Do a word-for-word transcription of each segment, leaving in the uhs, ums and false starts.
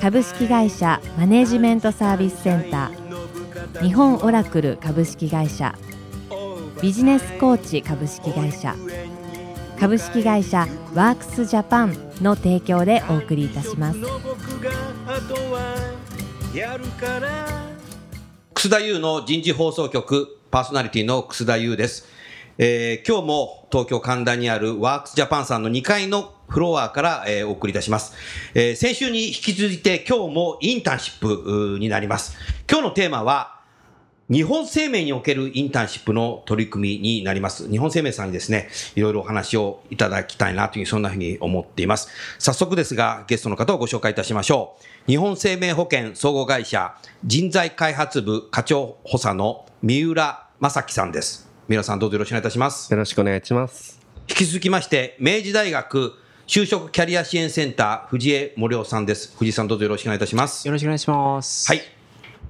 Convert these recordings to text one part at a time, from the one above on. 株式会社マネジメントサービスセンター、日本オラクル株式会社、ビジネスコーチ株式会社、株式会社ワークスジャパンの提供でお送りいたします。楠田優の人事放送局、パーソナリティの楠田優です。えー、今日も東京神田にあるワークスジャパンさんのにかいのフロアから、えー、お送りいたします。えー、先週に引き続いて今日もインターンシップになります。今日のテーマは日本生命におけるインターンシップの取り組みになります。日本生命さんにですね、いろいろお話をいただきたいなというそんなふうに思っています。早速ですがゲストの方をご紹介いたしましょう。日本生命保険総合会社人材開発部課長補佐の三浦正樹さんです。三浦さん、どうぞよろしくお願いいたします。よろしくお願いします。引き続きまして明治大学就職キャリア支援センター藤江盛夫さんです。藤井さん、どうぞよろしくお願いいたします。よろしくお願いします。はい、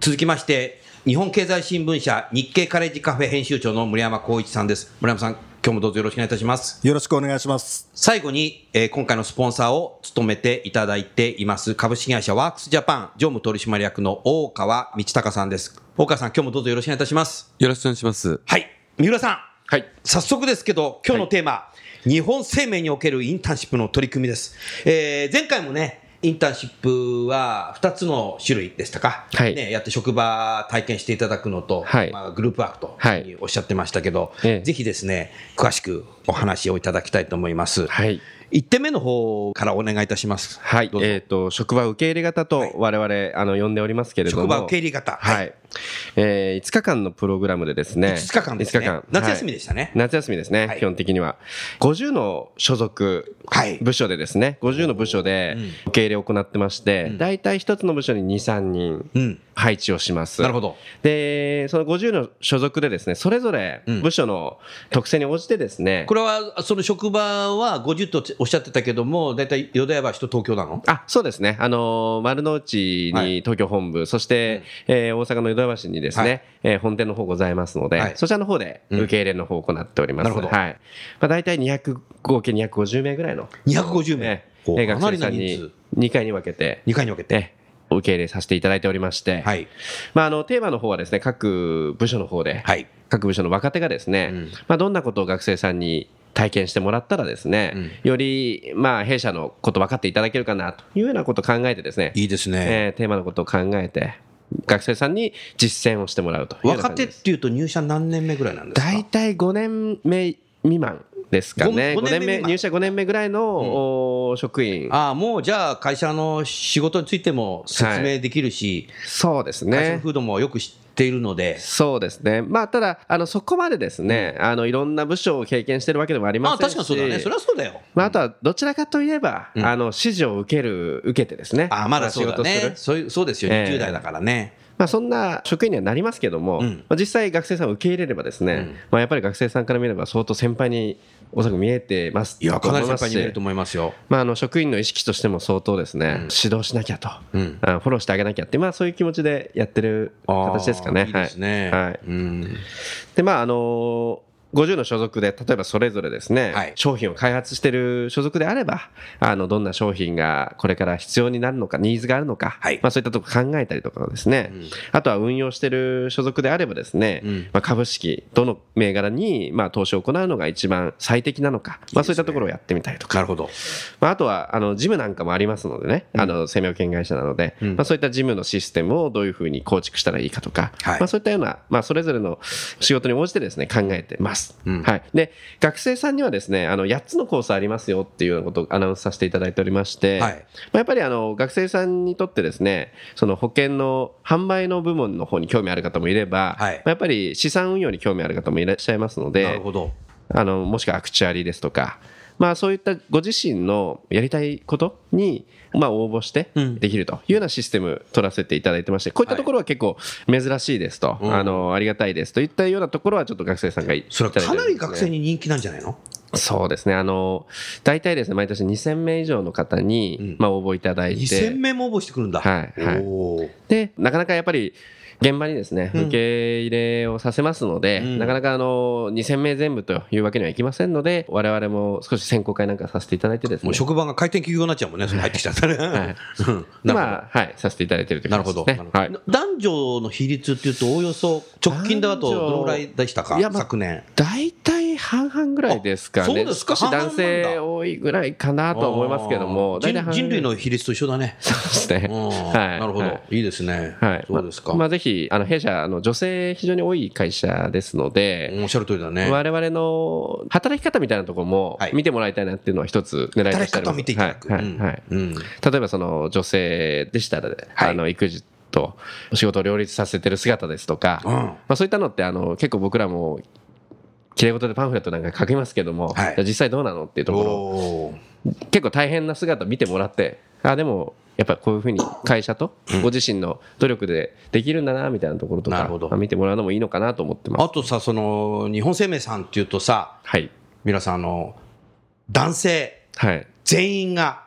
続きまして日本経済新聞社日経カレッジカフェ編集長の森山浩一さんです。森山さん、今日もどうぞよろしくお願いいたします。よろしくお願いします。最後に、えー、今回のスポンサーを務めていただいています株式会社ワークスジャパン常務取締役の大川道隆さんです。大川さん、今日もどうぞよろしくお願いいたします。よろしくお願いします。はい、三浦さん、はい、早速ですけど今日のテーマ、はい、日本生命におけるインターンシップの取り組みです。えー、前回もねインターンシップはふたつの種類でしたか、はいね、やって職場体験していただくのと、はいまあ、グループワークというふうにおっしゃってましたけど、はい、ぜひですね詳しくお話をいただきたいと思います。はい、いってんめの方からお願いいたします。はい、えー、と職場受け入れ型と我々、はい、あの呼んでおりますけれども、職場受け入れ型、はいはいえー、いつかかんのプログラムでですね、いつかかんですね、いつかかん、夏休みでしたね、はい、夏休みですね、はい、基本的にはごじゅうの所属部署でですね、はい、ごじゅうの部署で受け入れを行ってまして、うん、大体ひとつの部署に にさんにん配置をします。うん、なるほど。でそのごじゅうの所属でですね、それぞれ部署の特性に応じてですね、うん、これはその職場はごじゅうとおっしゃってたけども、大体淀屋橋と東京なの？あ、そうですね、あのー、丸の内に東京本部、はい、そして、うんえー、大阪の淀橋にですね、はいえー、本店の方ございますので、はい、そちらの方で受け入れの方を行っております。うん、なるほど。はいまあ、大体にひゃく合計にひゃくごじゅうめいぐらいのにひゃくごじゅうめい、えー、学生さんににかいに分けてにかいに分けて受け入れさせていただいておりまして、はいまあ、あのテーマの方はですね、各部署の方で、はい、各部署の若手がですね、うんまあ、どんなことを学生さんに体験してもらったらですね、うん、よりまあ弊社のこと分かっていただけるかなというようなことを考えてですね、いいですね、えー、テーマのことを考えて学生さんに実践をしてもらうというような感じです。若手っていうと入社何年目ぐらいなんですか？大体ごねんめ未満ですかね。ごねんめ入社ごねんめぐらいの、うん、職員。ああ、もうじゃあ会社の仕事についても説明できるし、はい、そうですね、会社の風土もよく知っているので。そうですね、まあ、ただあのそこまでですね、うん、あのいろんな部署を経験してるわけでもありませんし。ああ、確かにそうだね、それはそうだよ。まあ、あとはどちらかといえば、うん、あの指示を受ける受けてですね、ああまだそうだね、そういう、そうですよ、にじゅう代だからね、えーまあ、そんな職員にはなりますけども、うんまあ、実際学生さんを受け入れればですね、うんまあ、やっぱり学生さんから見れば相当先輩におそらく見えてます。いや、かなり先輩に見えると思いますよ。まあ、あの職員の意識としても相当ですね、うん、指導しなきゃと、うん、あフォローしてあげなきゃって、まあ、そういう気持ちでやってる形ですかね。いいですね。はいはいうん、でまああのーごじゅうの所属で例えばそれぞれですね、はい、商品を開発している所属であればあのどんな商品がこれから必要になるのか、ニーズがあるのか、はいまあ、そういったところを考えたりとかですね、うん、あとは運用している所属であればですね、うんまあ、株式どの銘柄にまあ投資を行うのが一番最適なのか、まあ、そういったところをやってみたりとか。いいですね。なるほど。まあ、あとはあの事務なんかもありますのでね、うん、あの生命保険会社なので、うんまあ、そういった事務のシステムをどういうふうに構築したらいいかとか、はいまあ、そういったような、まあ、それぞれの仕事に応じてですね考えてます。うんはい、で学生さんにはですねあのやっつのコースありますよっていうようなことをアナウンスさせていただいておりまして、はいまあ、やっぱりあの学生さんにとってですねその保険の販売の部門の方に興味ある方もいれば、はいまあ、やっぱり資産運用に興味ある方もいらっしゃいますので、なるほど。あのもしくはアクチュアリーですとかまあ、そういったご自身のやりたいことにまあ応募してできるというようなシステム取らせていただいてまして、こういったところは結構珍しいですと、はい、あのありがたいですといったようなところはちょっと学生さんがいただいて、ね、それはかなり学生に人気なんじゃないの？そうですね、あの大体ですね毎年にせんめい以上の方にまあ応募いただいて、うん、にせんめいも応募してくるんだ、はいはい、おでなかなかやっぱり現場にですね受け入れをさせますので、うん、なかなかあのにせんめい全部というわけにはいきませんので、我々も少し選考会なんかさせていただいてですね、もう職場が回転休業になっちゃうもんね、それ入ってきちゃったね、はいまあはい、させていただいているということですね。なるほど、はい、男女の比率っていうとおおよそ直近だとどのぐらいでしたか？いや、まあ、昨年大体半々ぐらいですかね。そうですか、少し男性多いぐらいかなと思いますけども、大体半人類の比率と一緒だね。そうですね、はい、なるほど、はい、いいですね、はい、そうですか、まあまあ、ぜひあの弊社の女性非常に多い会社ですので、おっしゃる通りだね、我々の働き方みたいなところも見てもらいたいなっていうのは一つ狙いとしてあります。働き方を見ていただく、はいはいはい、うん、例えばその女性でしたら、はい、あの育児と仕事を両立させてる姿ですとか、うん、まあ、そういったのってあの結構僕らもきれい事でパンフレットなんか書きますけども、はい、実際どうなのっていうところを結構大変な姿見てもらって、あでもやっぱりこういうふうに会社とご自身の努力でできるんだなみたいなところとか見てもらうのもいいのかなと思ってます。あとさ、その日本生命さんっていうとさ、はい、皆さんあの男性全員が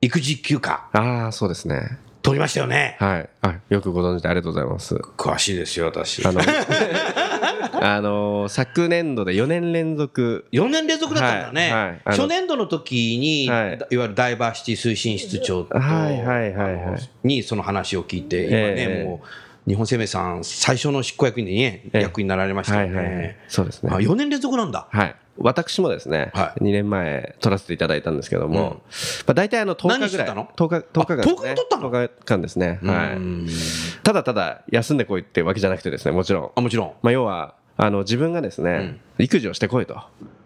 育児休暇、はい、あそうですね、取りましたよね、はい、あよくご存知でありがとうございます。詳しいですよ私あのあのー、昨年度でよねんれんぞくよねんれんぞくだったんだね、はいはい、初年度の時に、はい、いわゆるダイバーシティ推進室長と、はいはいはいはい、にその話を聞いて、今ね、えー、もう日本生命さん最初の執行役員で、ね、えー、役員になられましたよね、はいはい、そうですね、あよねんれんぞくなんだ、はい、私もですね、はい、にねんまえ取らせていただいたんですけども、うん、まあ、大体あのとおかぐらい、とおかかんですね、はい、ただただ休んでこいってわけじゃなくてですね、もちろん、あもちろん、まあ、要はあの自分がですね、うん、育児をしてこいと。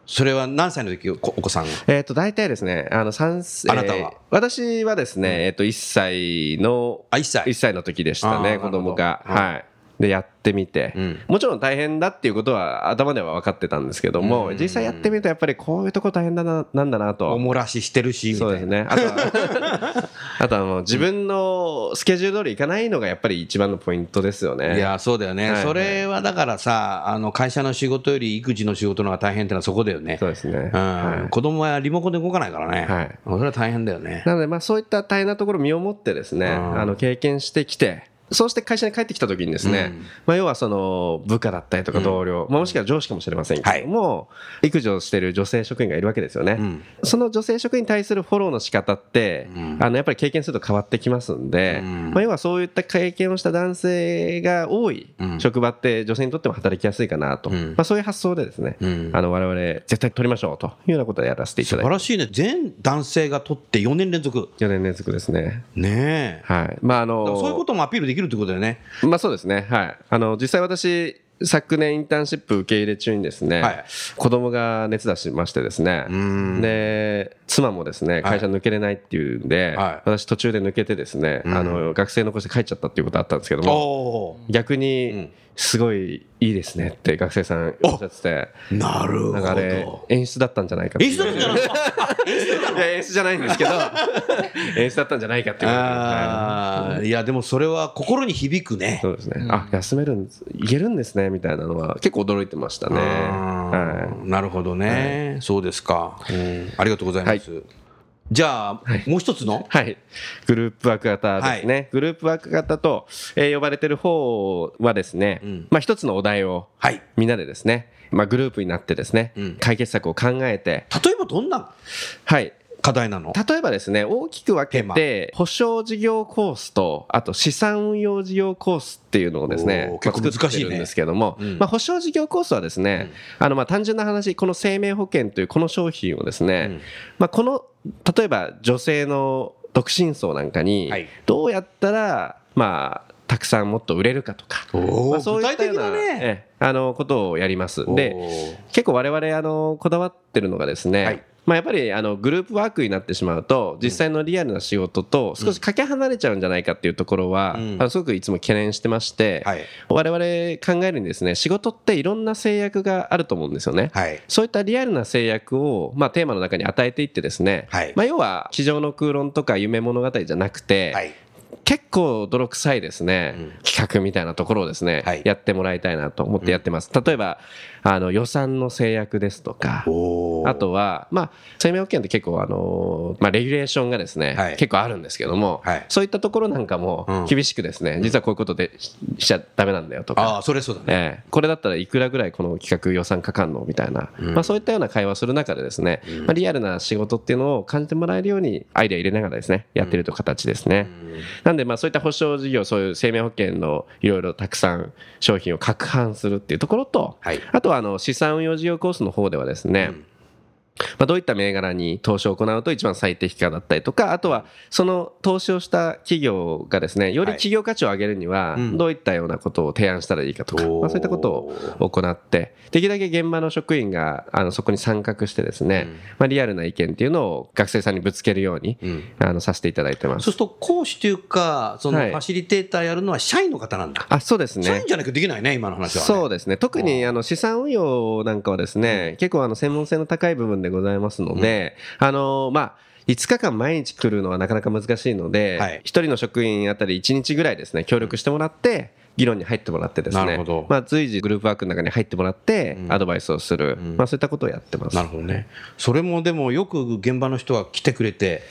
それは何歳の時 お, お子さんが、えー、と大体ですね、あのさん、あなたは、えー、私はですね、うん、えー、といっさいのあ いっさいいっさいの時でしたね、子供が、はい、でやってみて、うん、もちろん大変だっていうことは頭では分かってたんですけども、うん、実際やってみるとやっぱりこういうとこ大変だ な, なんだなと、おもらししてるしみたいな、そうですね、あとはあとはもう自分のスケジュール通りいかないのがやっぱり一番のポイントですよね。いやそうだよね、はいはい、それはだからさ、あの会社の仕事より育児の仕事の方が大変ってのはそこだよね。そうですね、うん、はい、子供はリモコンで動かないからね、はい、それは大変だよね。なのでまあそういった大変なところを身をもってですね、あの経験してきて、そうして会社に帰ってきたときにですね、うん、まあ、要はその部下だったりとか同僚、うん、まあ、もしくは上司かもしれませんけども、はい、育児をしている女性職員がいるわけですよね、うん、その女性職員に対するフォローの仕方って、うん、あのやっぱり経験すると変わってきますんで、うん、まあ、要はそういった経験をした男性が多い職場って女性にとっても働きやすいかなと、うん、まあ、そういう発想でですね、うん、あの我々絶対取りましょうというようなことでやらせていただいて。素晴らしいね、全男性が取ってよねんれんぞくよねんれんぞくですね、ねえ、はい、まあ、あのそういうこともアピールできるいるということだよね。まあそうですね、はい、あの実際私昨年インターンシップ受け入れ中にですね、はい、子供が熱出しましてですね、うんで妻もですね会社抜けれないっていうんで、はい、私途中で抜けてですね、うん、あの学生残して帰っちゃったっていうことあったんですけども、逆にすごいいいですねって学生さんおっしゃってて、なるほど、なんかあれ演出だったんじゃないかって演出だったんじゃないか演出じゃないんですけど演出だったんじゃないかっていう、あ、いやでもそれは心に響くね。そうですね、うん、あ休めるんです、いけるんですねみたいなのは結構驚いてましたね、はい、なるほどね、はい、そうですか、うん、ありがとうございます、はい、じゃあ、はい、もう一つの、はい、グループワーク型ですね、はい、グループワーク型と、えー、呼ばれてる方はですね、うん、まあ、一つのお題を、はい、みんなでですね、まあ、グループになってですね、うん、解決策を考えて、例えばどんな、はい課題なの？例えばですね、大きく分けて保証事業コースとあと資産運用事業コースっていうのをですね、結構難しいんですけども、うん、まあ、保証事業コースはですね、うん、あのまあ単純な話、この生命保険というこの商品をですね、うん、まあ、この例えば女性の独身層なんかにどうやったらまあたくさんもっと売れるかとか、まあ、そういったような、ね、あのことをやります。で結構我々あのこだわってるのがですね、はい、まあ、やっぱりあのグループワークになってしまうと実際のリアルな仕事と少しかけ離れちゃうんじゃないかっていうところはあのすごくいつも懸念してまして、我々考えるにですね、仕事っていろんな制約があると思うんですよね。そういったリアルな制約をまあテーマの中に与えていってですね、まあ要は机上の空論とか夢物語じゃなくて結構泥臭いですね、うん、企画みたいなところをですね、はい、やってもらいたいなと思ってやってます、うん、例えばあの予算の制約ですとか、あとは、まあ、生命保険って結構あの、まあ、レギュレーションがですね、はい、結構あるんですけども、はい、そういったところなんかも厳しくですね、うん、実はこういうことでしちゃダメなんだよとか、うん、あ、それそうだね、えー、これだったらいくらぐらいこの企画予算かかんのみたいな、うん、まあ、そういったような会話をする中でですね、うん、まあ、リアルな仕事っていうのを感じてもらえるようにアイデア入れながらですねやってるという形ですね、うんうん、なんでまあそういった保証事業、そういう生命保険のいろいろたくさん商品を拡販するっていうところと、はい、あとはあの資産運用事業コースの方ではですね、うん、まあ、どういった銘柄に投資を行うと一番最適化だったりとか、あとはその投資をした企業がですねより企業価値を上げるにはどういったようなことを提案したらいいかとか、まあそういったことを行ってできるだけ現場の職員があのそこに参画してですね、まあリアルな意見っていうのを学生さんにぶつけるようにあのさせていただいてます。そうすると講師というかそのファシリテーターやるのは社員の方なんだ。あ、そうですね。社員じゃなきゃできないね、今の話はね。そうですね。特にあの資産運用なんかはですね結構あの専門性の高い部分でございますので、うん、あのまあいつかかん毎日来るのはなかなか難しいので、はい、ひとりの職員あたりいちにちぐらいですね協力してもらって議論に入ってもらってですね、まあ、随時グループワークの中に入ってもらってアドバイスをする、うん、まあ、そういったことをやってます。なるほどね。それもでもよく現場の人は来てくれて、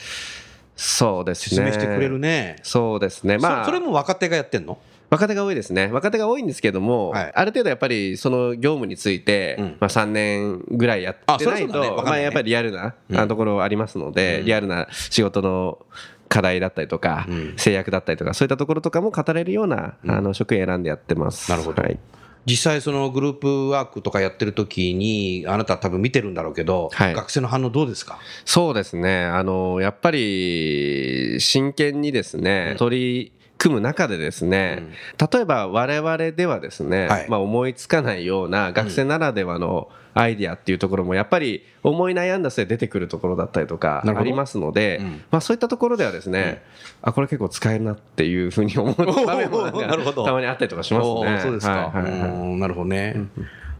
そうですね、説明してくれるね。そうですね、まあ、そ, それも若手がやってんの？若手が多いですね。若手が多いんですけども、はい、ある程度やっぱりその業務について、うん、まあ、さんねんぐらいやってないと、あ、そうそうだね、まあ、やっぱりリアルなところありますので、うん、リアルな仕事の課題だったりとか、うん、制約だったりとかそういったところとかも語れるような、うん、あの職員選んでやってます。なるほど、はい。実際そのグループワークとかやってる時にあなた多分見てるんだろうけど、はい、学生の反応どうですか？そうですね、あのやっぱり真剣にですね、うん、取り組む中でですね、うん、例えば我々ではですね、はい、まあ、思いつかないような学生ならではのアイディアっていうところもやっぱり思い悩んだ末出てくるところだったりとかありますので、うん、まあ、そういったところではですね、うん、あ、これ結構使えるなっていうふうに思う場面もたまにあったりとかしますね。そうですか、はいはいはい、うん、なるほどね、うん、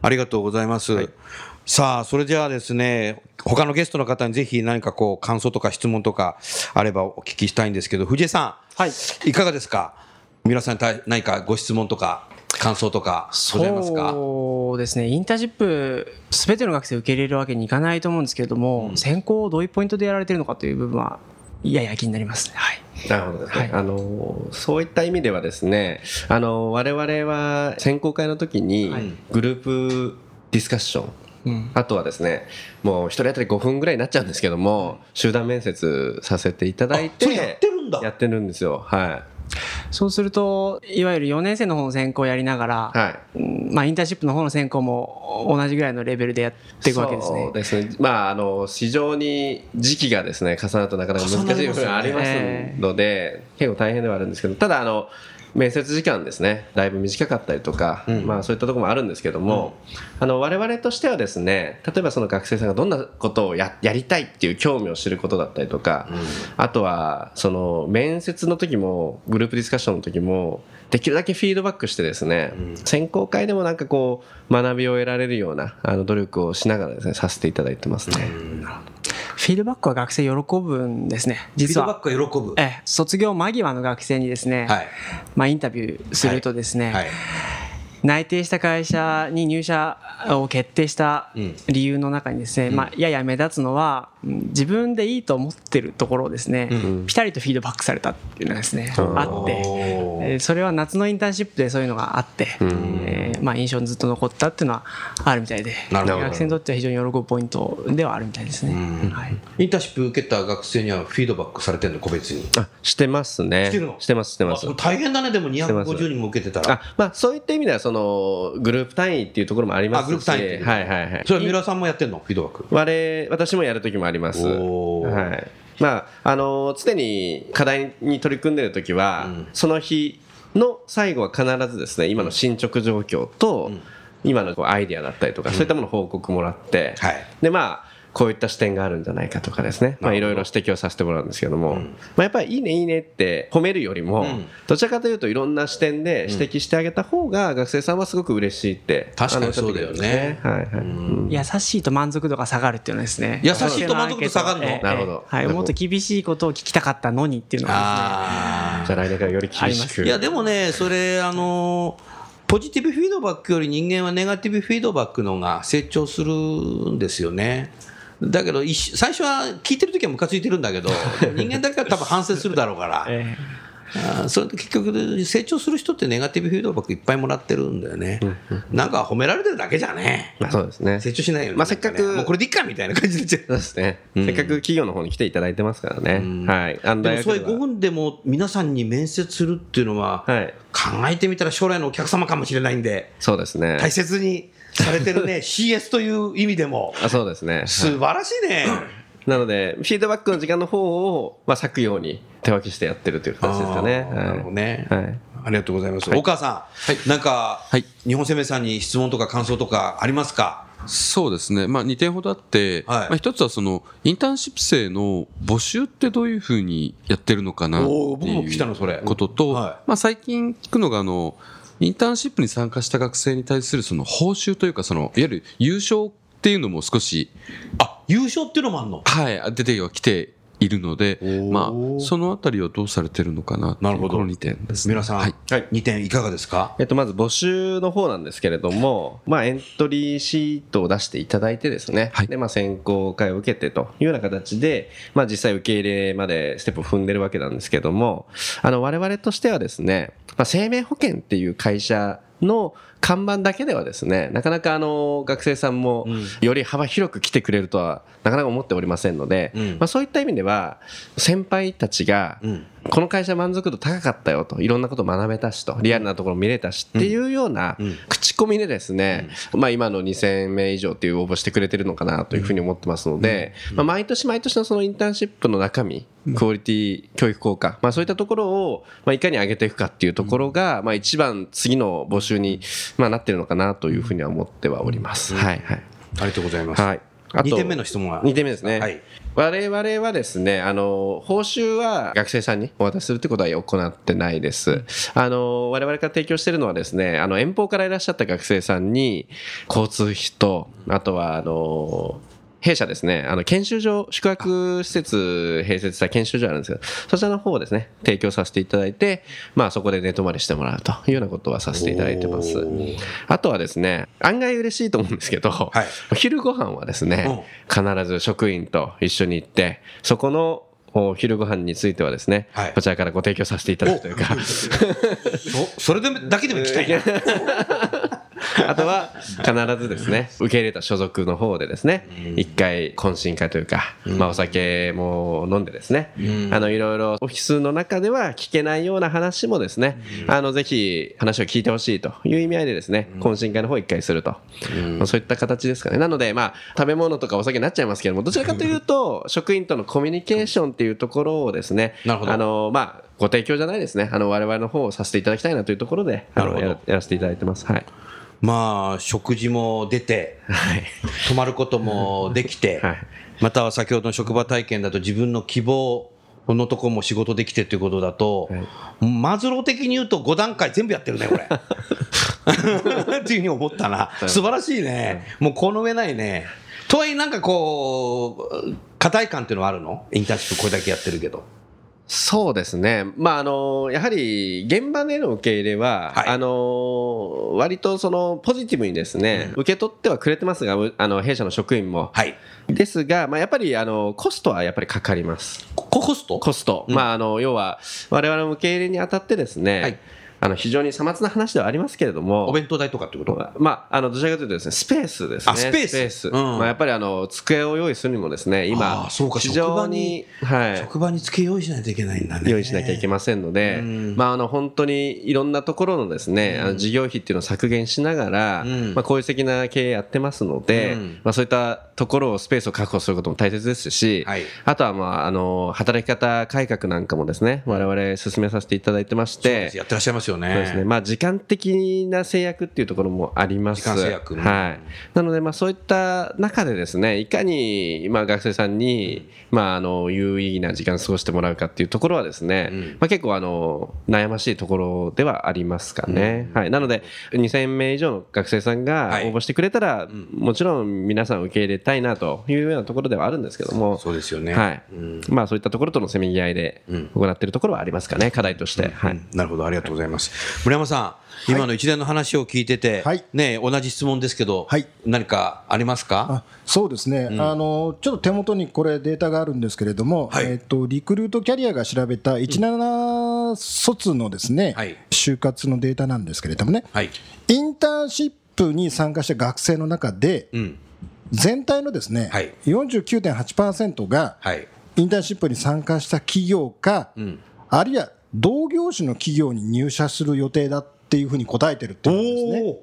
ありがとうございます、はい。さあ、それじゃあですね、他のゲストの方にぜひ何かこう感想とか質問とかあればお聞きしたいんですけど、藤江さん、はい、いかがですか？皆さん何かご質問とか感想とかございますか？そうですね、インターンシップ全ての学生を受け入れるわけにいかないと思うんですけれども、うん、選考をどういうポイントでやられてるのかという部分はいやいや気になりますね。はい、なるほどですね、はい。あのそういった意味ではですね、あの我々は選考会の時にグループディスカッション、はい、うん、あとはですね、もう一人当たりごふんぐらいになっちゃうんですけども、集団面接させていただいて、それやってるんだ、やってるんですよ、はい。そうするといわゆるよねん生の方の選考をやりながら、はい、まあ、インターンシップの方の選考も同じぐらいのレベルでやっていくわけですね。そうですね、まあ、あの非常に時期がですね重なるとなかなか難しい部分がありますので、結構大変ではあるんですけど、ただあの面接時間ですねだいぶ短かったりとか、うん、まあ、そういったところもあるんですけども、うん、あの我々としてはですね、例えばその学生さんがどんなことを や, やりたいっていう興味を知ることだったりとか、うん、あとはその面接の時もグループディスカッションの時もできるだけフィードバックしてですね、うん、選考会でもなんかこう学びを得られるようなあの努力をしながらですねさせていただいてますね、うん。なるほど。フィードバックは学生喜ぶんですね。実はフィードバックは喜ぶ、ええ、卒業間際の学生にですね、はい、まあ、インタビューするとですね、はいはい、内定した会社に入社を決定した理由の中にですね、うん、まあ、やや目立つのは自分でいいと思ってるところをですね、うん、ピタリとフィードバックされたっていうのがですね、うん、あって、それは夏のインターンシップでそういうのがあって、うん、えーまあ、印象にずっと残ったっていうのはあるみたいで、学生にとっては非常に喜ぶポイントではあるみたいですね、うん、はい。インターンシップ受けた学生にはフィードバックされてるの、個別に？あ、してますね。してるの？してますしてます。大変だね、でもにひゃくごじゅうにんも受けてたら。あ、まあ、そういった意味ではそのグループ単位っていうところもありますし、あ、グループ単位、はいはいはい、それは三浦さんもやってんの？フィードバック。我私もやるときもあります。お、はい、まあ、あの常に課題に取り組んでるときは、うん、その日の最後は必ずですね今の進捗状況と、うん、今のこうアイデアだったりとか、うん、そういったものを報告もらって、はい、でまあこういった視点があるんじゃないかとかですね、まあいろいろ指摘をさせてもらうんですけども、うん、まあやっぱりいいねいいねって褒めるよりも、うん、どちらかというといろんな視点で指摘してあげた方が学生さんはすごく嬉しいって、うん、確かにそうだよね、はいはいうん、優しいと満足度が下がるっていうのはですね、優しいと満足度下がるの、えー、なるほど、はい、もっと厳しいことを聞きたかったのにっていうのはですね、あじゃあ来年からより厳しく、いやでもねそれあのーポジティブフィードバックより人間はネガティブフィードバックのが成長するんですよね。だけど最初は聞いてるときはムカついてるんだけど人間だけは多分反省するだろうから、えー、あそれ結局成長する人ってネガティブフィードバックいっぱいもらってるんだよね、うんうん、なんか褒められてるだけじゃね、まあ、そうですね成長しないよね、まあ、せっかくもうこれでいいかみたいな感じになっちゃうです、ねうん、せっかく企業の方に来ていただいてますからね、うんはい、あのでもそういうごふんでも皆さんに面接するっていうのは、はい考えてみたら将来のお客様かもしれないんで、そうですね。大切にされてるね、シーエス という意味でも、あ、そうですね。素晴らしいね。はい、なのでフィードバックの時間の方をまあ割くように手分けしてやってるという形ですかね。なるほどね、はいはい。ありがとうございます。大川さん、はい、なんか、はい、日本生命さんに質問とか感想とかありますか？そうですね、まあ、にてんほどあって、はいまあ、ひとつはそのインターンシップ生の募集ってどういうふうにやってるのかなっていうことと、はいまあ、最近聞くのがあのインターンシップに参加した学生に対するその報酬というかそのいわゆる優勝っていうのも少しあ優勝っていうのもあるの、はい、出てはきているので、まあ、そのあたりをどうされてるのかなっていうこのにてんですね。皆さん、はい、にてんいかがですか？えっと、まず募集の方なんですけれども、まあ、エントリーシートを出していただいてですね、はいでまあ、選考会を受けてというような形で、まあ、実際受け入れまでステップを踏んでるわけなんですけども、あの我々としてはですね、まあ、生命保険っていう会社の看板だけではですね、なかなかあの学生さんもより幅広く来てくれるとはなかなか思っておりませんので、うんまあ、そういった意味では先輩たちがこの会社満足度高かったよと、いろんなことを学べたしと、リアルなところ見れたしっていうような口コミでですね、うんまあ、今のにせんめい以上っていう応募してくれてるのかなというふうに思ってますので、まあ、毎年毎年のそのインターンシップの中身、クオリティ、教育効果、まあ、そういったところをまあいかに上げていくかっていうところがまあ一番次の募集にまあなってるのかなというふうには思ってはおります、うんはいはい、ありがとうございます、はい、あとにてんめの質問はにてんめですね、はい、我々はですねあの報酬は学生さんにお渡しするということは行ってないです、あの我々から提供しているのはですね、あの遠方からいらっしゃった学生さんに交通費と、あとはあの弊社ですね、あの研修所、宿泊施設併設した研修所あるんですけど、そちらの方をですね提供させていただいて、まあ、そこで寝泊まりしてもらうというようなことはさせていただいてます。あとはですね、案外嬉しいと思うんですけど、はい、お昼ご飯はですね必ず職員と一緒に行って、そこのお昼ご飯についてはですね、はい、こちらからご提供させていただくというかそ, それだけでも行きたいなあとは必ずですね受け入れた所属の方でですね、一回懇親会というか、まあお酒も飲んでですね、あのいろいろオフィスの中では聞けないような話もですね、あのぜひ話を聞いてほしいという意味合いでですね懇親会の方を一回すると、そういった形ですかね。なのでまあ食べ物とかお酒になっちゃいますけども、どちらかというと職員とのコミュニケーションっていうところをですね、あのまあご提供じゃないですね、あの我々の方をさせていただきたいなというところであのやらせていただいてます。はい、まあ食事も出て、はい、泊まることもできて、はい、または先ほどの職場体験だと自分の希望のとこも仕事できてということだと、はい、マズロー的に言うとごだんかい全部やってるねこれっていうふうに思ったな。素晴らしいね、もうこの上ないね。とはいえなんかこう課題感っていうのはあるの？インターンシップこれだけやってるけど。そうですね、まあ、あのやはり現場での受け入れは、はい、あの割とそのポジティブにですね、うん、受け取ってはくれてますが、あの弊社の職員も、はい、ですが、まあ、やっぱりあのコストはやっぱりかかります。コスト？コスト、うんまあ、あの要は我々の受け入れにあたってですね、はい、あの非常にさまつな話ではありますけれども、お弁当代とかってことは、まあ、あのどちらかというとですねスペースですね。あ、スペース、スペース、うんまあ、やっぱりあの机を用意するにもですね今非常に職 場, に、はい、職場に机用意しないといけないんだね。用意しなきゃいけませんので、うんまあ、あの本当にいろんなところのですね、うん、あの事業費っていうのを削減しながら、うんまあ、効率的な経営やってますので、うんまあ、そういったところをスペースを確保することも大切ですし、はい、あとは、まあ、あの働き方改革なんかもですね我々進めさせていただいてまして。そうです、やってらっしゃいますますよね。そうですね、まあ、時間的な制約っていうところもあります。時間制約、はい、なのでまあそういった中でですね、いかにまあ学生さんにまああの有意義な時間を過ごしてもらうかっていうところはですね、うんまあ、結構あの悩ましいところではありますかね、うんはい、なのでにせんめい以上の学生さんが応募してくれたら、はい、もちろん皆さん受け入れたいなというようなところではあるんですけども、そうですよね、はいうんまあ、そういったところとのせめぎ合いで行っているところはありますかね、課題として、うんはい、なるほど、ありがとうございます。村山さん、今の一連の話を聞いてて、はいね、同じ質問ですけど、はい、何かありますか？あ、そうですね、うん、あのちょっと手元にこれデータがあるんですけれども、はいえー、とリクルートキャリアが調べたじゅうなな卒のですね、うんはい、就活のデータなんですけれどもね、はい、インターンシップに参加した学生の中で、うん、全体のですね、はい、よんじゅうきゅうてんはちパーセント が、はい、インターンシップに参加した企業か、うん、あるいは同業種の企業に入社する予定だっていうふうに答えてるってことですね。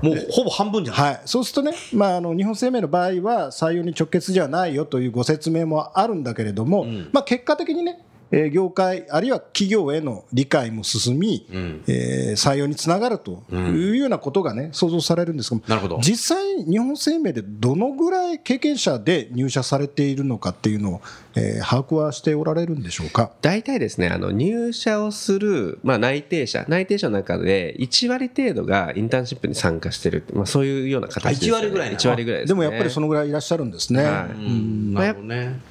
もうほぼ半分じゃない、はい、そうするとね、まあ、あの日本生命の場合は採用に直結じゃないよというご説明もあるんだけれども、うんまあ、結果的にね、えー、業界あるいは企業への理解も進み、うんえー、採用につながるというようなことがね、うん、想像されるんですけども、なるほど、実際日本生命でどのぐらい経験者で入社されているのかっていうのを、えー、把握はしておられるんでしょうか？大体ですね、あの入社をする、まあ、内定者内定者の中でいちわり程度がインターンシップに参加している、まあ、そういうような形です、ね、いち割ぐらいな、いちわりぐらいですね。でもやっぱりそのぐらいいらっしゃるんですね、はいうんまあ、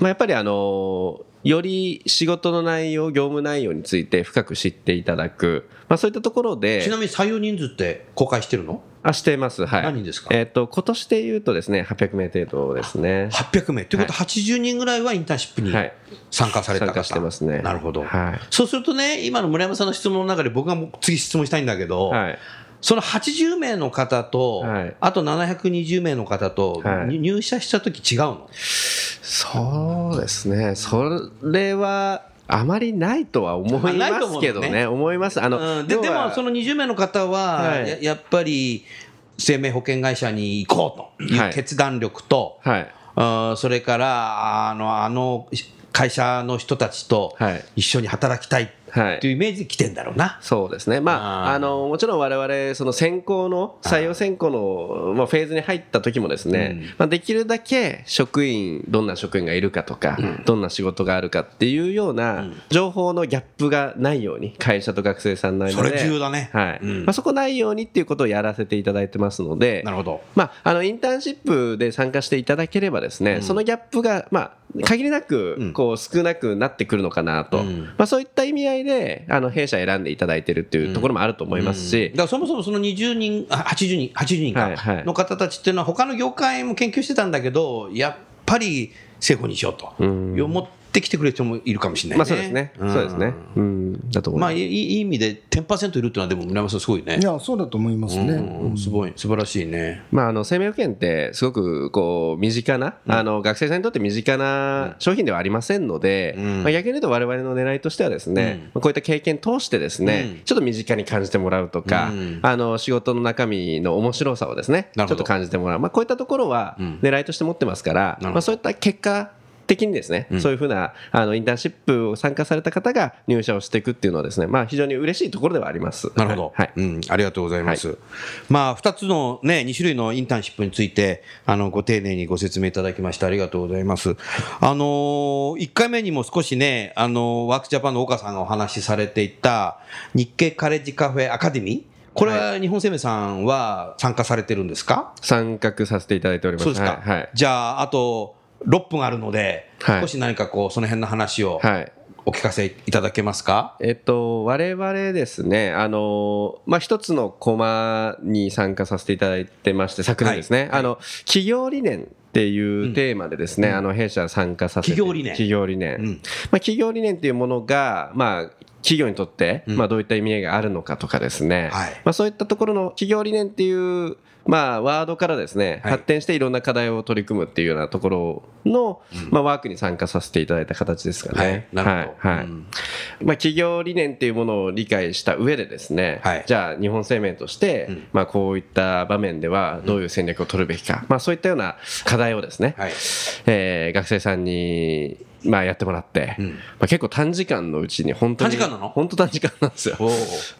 やっぱりあのーより仕事の内容、業務内容について深く知っていただく、まあ、そういったところで。ちなみに採用人数って公開してるの？あ、してます、はい、何人ですか？えー、と今年でいうとですねはっぴゃくめい程度ですね。はっぴゃくめいということははちじゅうにんぐらいはインターンシップに参加された方、はい、参加してますね。なるほど、はい、そうするとね、今の村山さんの質問の中で僕がもう次質問したいんだけど、はい、そのはちじゅうめいの方と、はい、あとななひゃくにじゅうめいの方と、はい、入社したとき違うの？そうですね、それはあまりないとは思いますけどね、思います。あの、うん、で、でもそのにじゅうめいの方は、はい、や, やっぱり生命保険会社に行こうという決断力と、はいはい、それからあの、あの会社の人たちと一緒に働きたい、はいはい、というイメージで来てんだろうな。そうですね、まあ、あのもちろん我々その選考の採用選考の、まあ、フェーズに入った時もですね、うんまあ、できるだけ職員どんな職員がいるかとか、うん、どんな仕事があるかっていうような情報のギャップがないように会社と学生さんの間で、それ重要だね、はいうんまあ、そこないようにっていうことをやらせていただいてますので。なるほど、まあ、あのインターンシップで参加していただければですね、うん、そのギャップが、まあ、限りなくこう少なくなってくるのかなと、うんまあ、そういった意味合いであの弊社選んでいただいているというところもあると思いますし、うんうん、だからそもそもそのにじゅうにんはちじゅうにんはちじゅうにんかの方たちっていうのは他の業界も研究してたんだけど、やっぱり成功にしようと思ってきてくれる人もいるかもしれないね。まあ、そうですね、そうですね、うんだと思います。まあ、いい意味で じゅっパーセント いるっていうのはでも村山さんすごいね。いや、そうだと思いますね、うん、すごい素晴らしいね、まあ、あの生命保険ってすごくこう身近な、うん、あの学生さんにとって身近な商品ではありませんので、うんまあ、逆に言うと我々の狙いとしてはですね、うん、こういった経験通してですね、うん、ちょっと身近に感じてもらうとか、うん、あの仕事の中身の面白さをですねちょっと感じてもらう、まあ、こういったところは狙いとして持ってますから、うんまあ、そういった結果的にですね、うん、そういうふうなあのインターンシップを参加された方が入社をしていくっていうのはですね、まあ、非常に嬉しいところではあります。なるほど、はいうん、ありがとうございます、はいまあ、ふたつの、ね、に種類のインターンシップについてあのご丁寧にご説明いただきましてありがとうございます、あのー、いっかいめにも少しね、あのー、ワークジャパンの岡さんがお話しされていた日経カレッジカフェアカデミー、これは日本生命さんは参加されてるんですか？参画させていただいております。そうですか、はいはい、じゃああとろっぷんあるので、はい、少し何かこうその辺の話をお聞かせいただけますか？はいえっと、我々ですね、あの、まあ、一つのコマに参加させていただいてまして、昨年ですね、はい、あの企業理念っていうテーマでですね、うん、あの弊社参加させて、企業理念、企業理念、うんまあ、企業理念っていうものが、まあ企業にとって、まあ、どういった意味合いがあるのかとかですね、うんはいまあ、そういったところの企業理念っていう、まあ、ワードからですね、はい、発展していろんな課題を取り組むっていうようなところの、うんまあ、ワークに参加させていただいた形ですかね。企業理念っていうものを理解した上でですね、はい、じゃあ日本生命として、うんまあ、こういった場面ではどういう戦略を取るべきか、うんまあ、そういったような課題をですね、はいえー、学生さんにまあやってもらって、うんまあ、結構短時間のうちに本当に短時間なの？本当短時間なんですよ。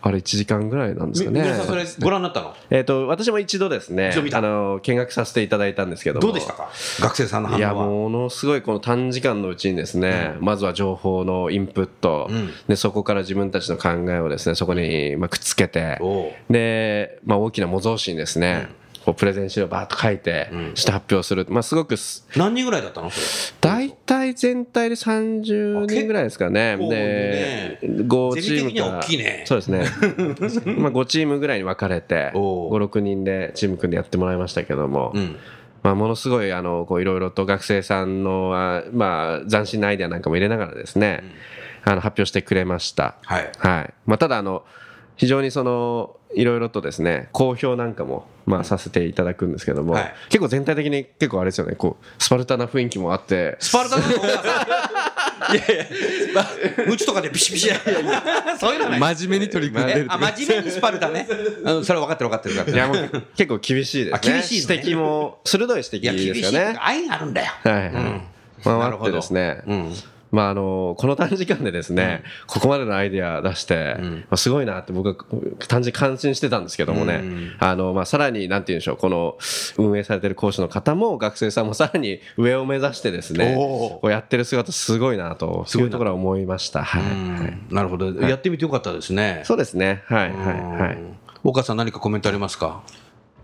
あれいちじかんぐらいなんですかね。皆さんそれご覧になったの？えっと私も一度ですね、あの見学させていただいたんですけども、どうでしたか？学生さんの反応は。いやものすごいこの短時間のうちにですね、うん、まずは情報のインプット、うん、でそこから自分たちの考えをですねそこにまあくっつけて、うん、でまあ大きな模造紙にですね。うんこうプレゼン資料をバーッと書いてして発表する、うんまあ、すごくす何人ぐらいだったのそれ？大体全体でさんじゅうにんぐらいですかね。でごチームが大きいね。そうですねまあごチームぐらいに分かれて ご,ろく 人でチーム組んでやってもらいましたけども、うんまあ、ものすごいあのこういろいろと学生さんのまあ斬新なアイデアなんかも入れながらですね、うん、あの発表してくれました、はいはいまあ、ただあの非常にそのいろいろとですね好評なんかもまあさせていただくんですけども、はい、結構全体的に結構あれですよねこうスパルタな雰囲気もあってスパルタなのいやいや、まあ、ムチとかでビシビシそういうのはない真面目に取り組んでる、えー、あ真面目にスパルタねあのそれは分かってる分かってるからいやもう結構厳しいですね厳しいね指摘も鋭い指摘ですよねいや厳しい愛があるんだよはいはい、うんまあ、なるほどですね、うんまあ、あのこの短時間でですね、うん、ここまでのアイデア出して、うんまあ、すごいなって僕は単純に感心してたんですけどもね、うんあのまあ、さらになんて言うんでしょうこの運営されてる講師の方も学生さんもさらに上を目指してですねこうやってる姿すごいなとそういうところは思いました、はいはい、なるほど、はい、やってみてよかったですねそうですねはいはいはい岡さん何かコメントありますか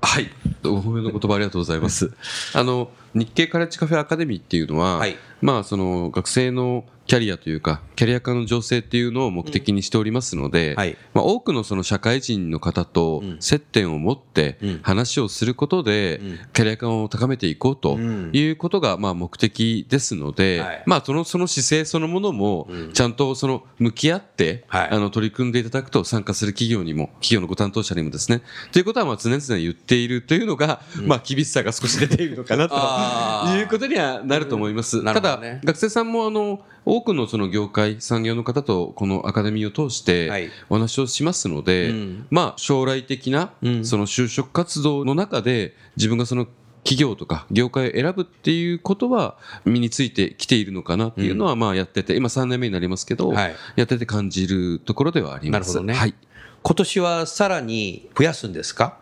はいお褒めの言葉ありがとうございますあの日経カレッジカフェアカデミーっていうのは、はいまあ、その学生のキャリアというかキャリア化の醸成っていうのを目的にしておりますので、うんはいまあ、多くのその社会人の方と接点を持って話をすることでキャリア化を高めていこうということがまあ目的ですので、はいまあ、その、その姿勢そのものもちゃんとその向き合って、はい、あの取り組んでいただくと参加する企業にも企業のご担当者にもですねということはまあ常々言っているというのが、うん、まあ厳しさが少し出ているのかなということにはなると思います、うんなるほどね、ただ学生さんもあの多くのその業界産業の方とこのアカデミーを通してお話をしますので、はいうんまあ、将来的なその就職活動の中で自分がその企業とか業界を選ぶっていうことは身についてきているのかなっていうのはまあやってて今さんねんめになりますけど、はい、やってて感じるところではあります。なるほどね。はい、今年はさらに増やすんですか？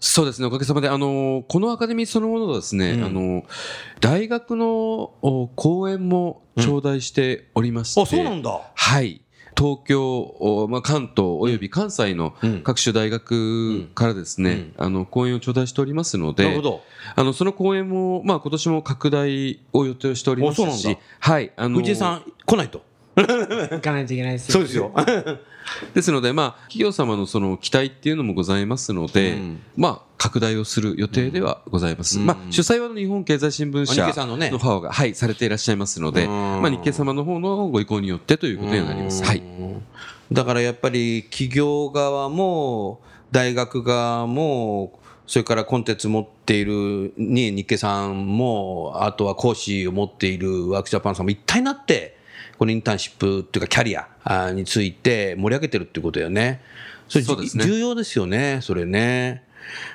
そうですね、おかげさまであのこのアカデミーそのものはですね、うん、あの大学の講演も頂戴しておりまして、うん、あ、そうなんだ。はい、東京、まあ、関東および関西の各種大学からですね、うんうん、あの講演を頂戴しておりますので、なるほど。あのその講演も、まあ、今年も拡大を予定しておりますし、はい、あの藤井さん来ないと行かないといけないですよ。そうですよですので、まあ、企業様のその期待っていうのもございますので、うんまあ、拡大をする予定ではございます、うんまあ、主催は日本経済新聞社の方が、はい、されていらっしゃいますので、まあ、日経様の方のご意向によってということになります、はい、だからやっぱり企業側も大学側もそれからコンテンツ持っているに日経さんもあとは講師を持っているワークジャパンさんも一体になってこのインターンシップというかキャリアについて盛り上げてるってことだよね。それそうですね。重要ですよね、それね。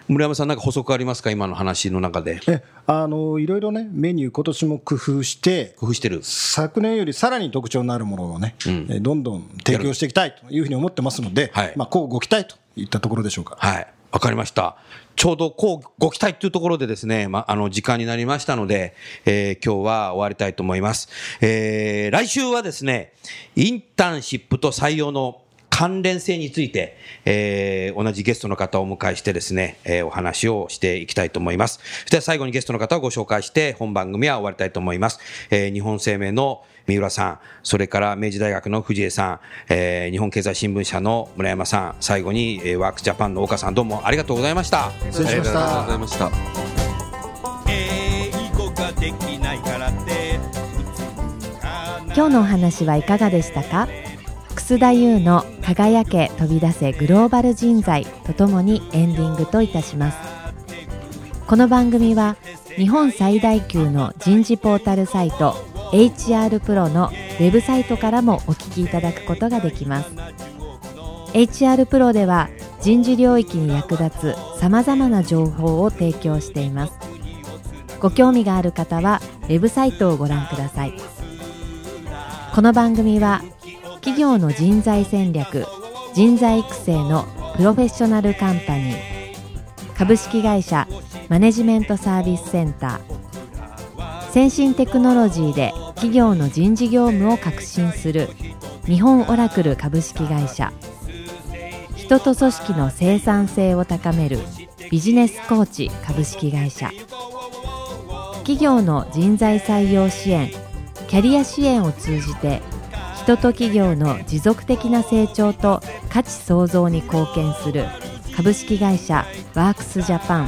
村山さん何か補足ありますか、今の話の中で。えあのいろいろねメニュー今年も工夫して工夫してる昨年よりさらに特徴のあるものをね、うん、どんどん提供していきたいというふうに思ってますので、はいまあ、こうご期待といったところでしょうか。はい、わかりました。ちょうどこうご期待というところでですね、ま、あの時間になりましたので、えー、今日は終わりたいと思います。えー、来週はですねインターンシップと採用の関連性について、えー、同じゲストの方をお迎えしてですね、えー、お話をしていきたいと思います。そして最後にゲストの方をご紹介して本番組は終わりたいと思います。えー、日本生命の三浦さん、それから明治大学の藤江さん、えー、日本経済新聞社の村山さん、最後に、えー、ワークジャパンの岡さん、どうもありがとうございました。失礼しました。ありがとうございました。英語ができないからって今日のお話はいかがでしたか。楠田優の輝け飛び出せグローバル人材とともにエンディングといたします。この番組は日本最大級の人事ポータルサイト エイチアール プロのウェブサイトからもお聞きいただくことができます。 エイチアール プロでは人事領域に役立つさまざまな情報を提供しています。ご興味がある方はウェブサイトをご覧ください。この番組は企業の人材戦略・人材育成のプロフェッショナルカンパニー株式会社マネジメントサービスセンター、先進テクノロジーで企業の人事業務を革新する日本オラクル株式会社、人と組織の生産性を高めるビジネスコーチ株式会社、企業の人材採用支援・キャリア支援を通じて人と企業の持続的な成長と価値創造に貢献する株式会社ワークスジャパ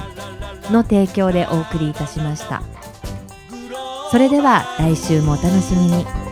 ンの提供でお送りいたしました。それでは来週もお楽しみに。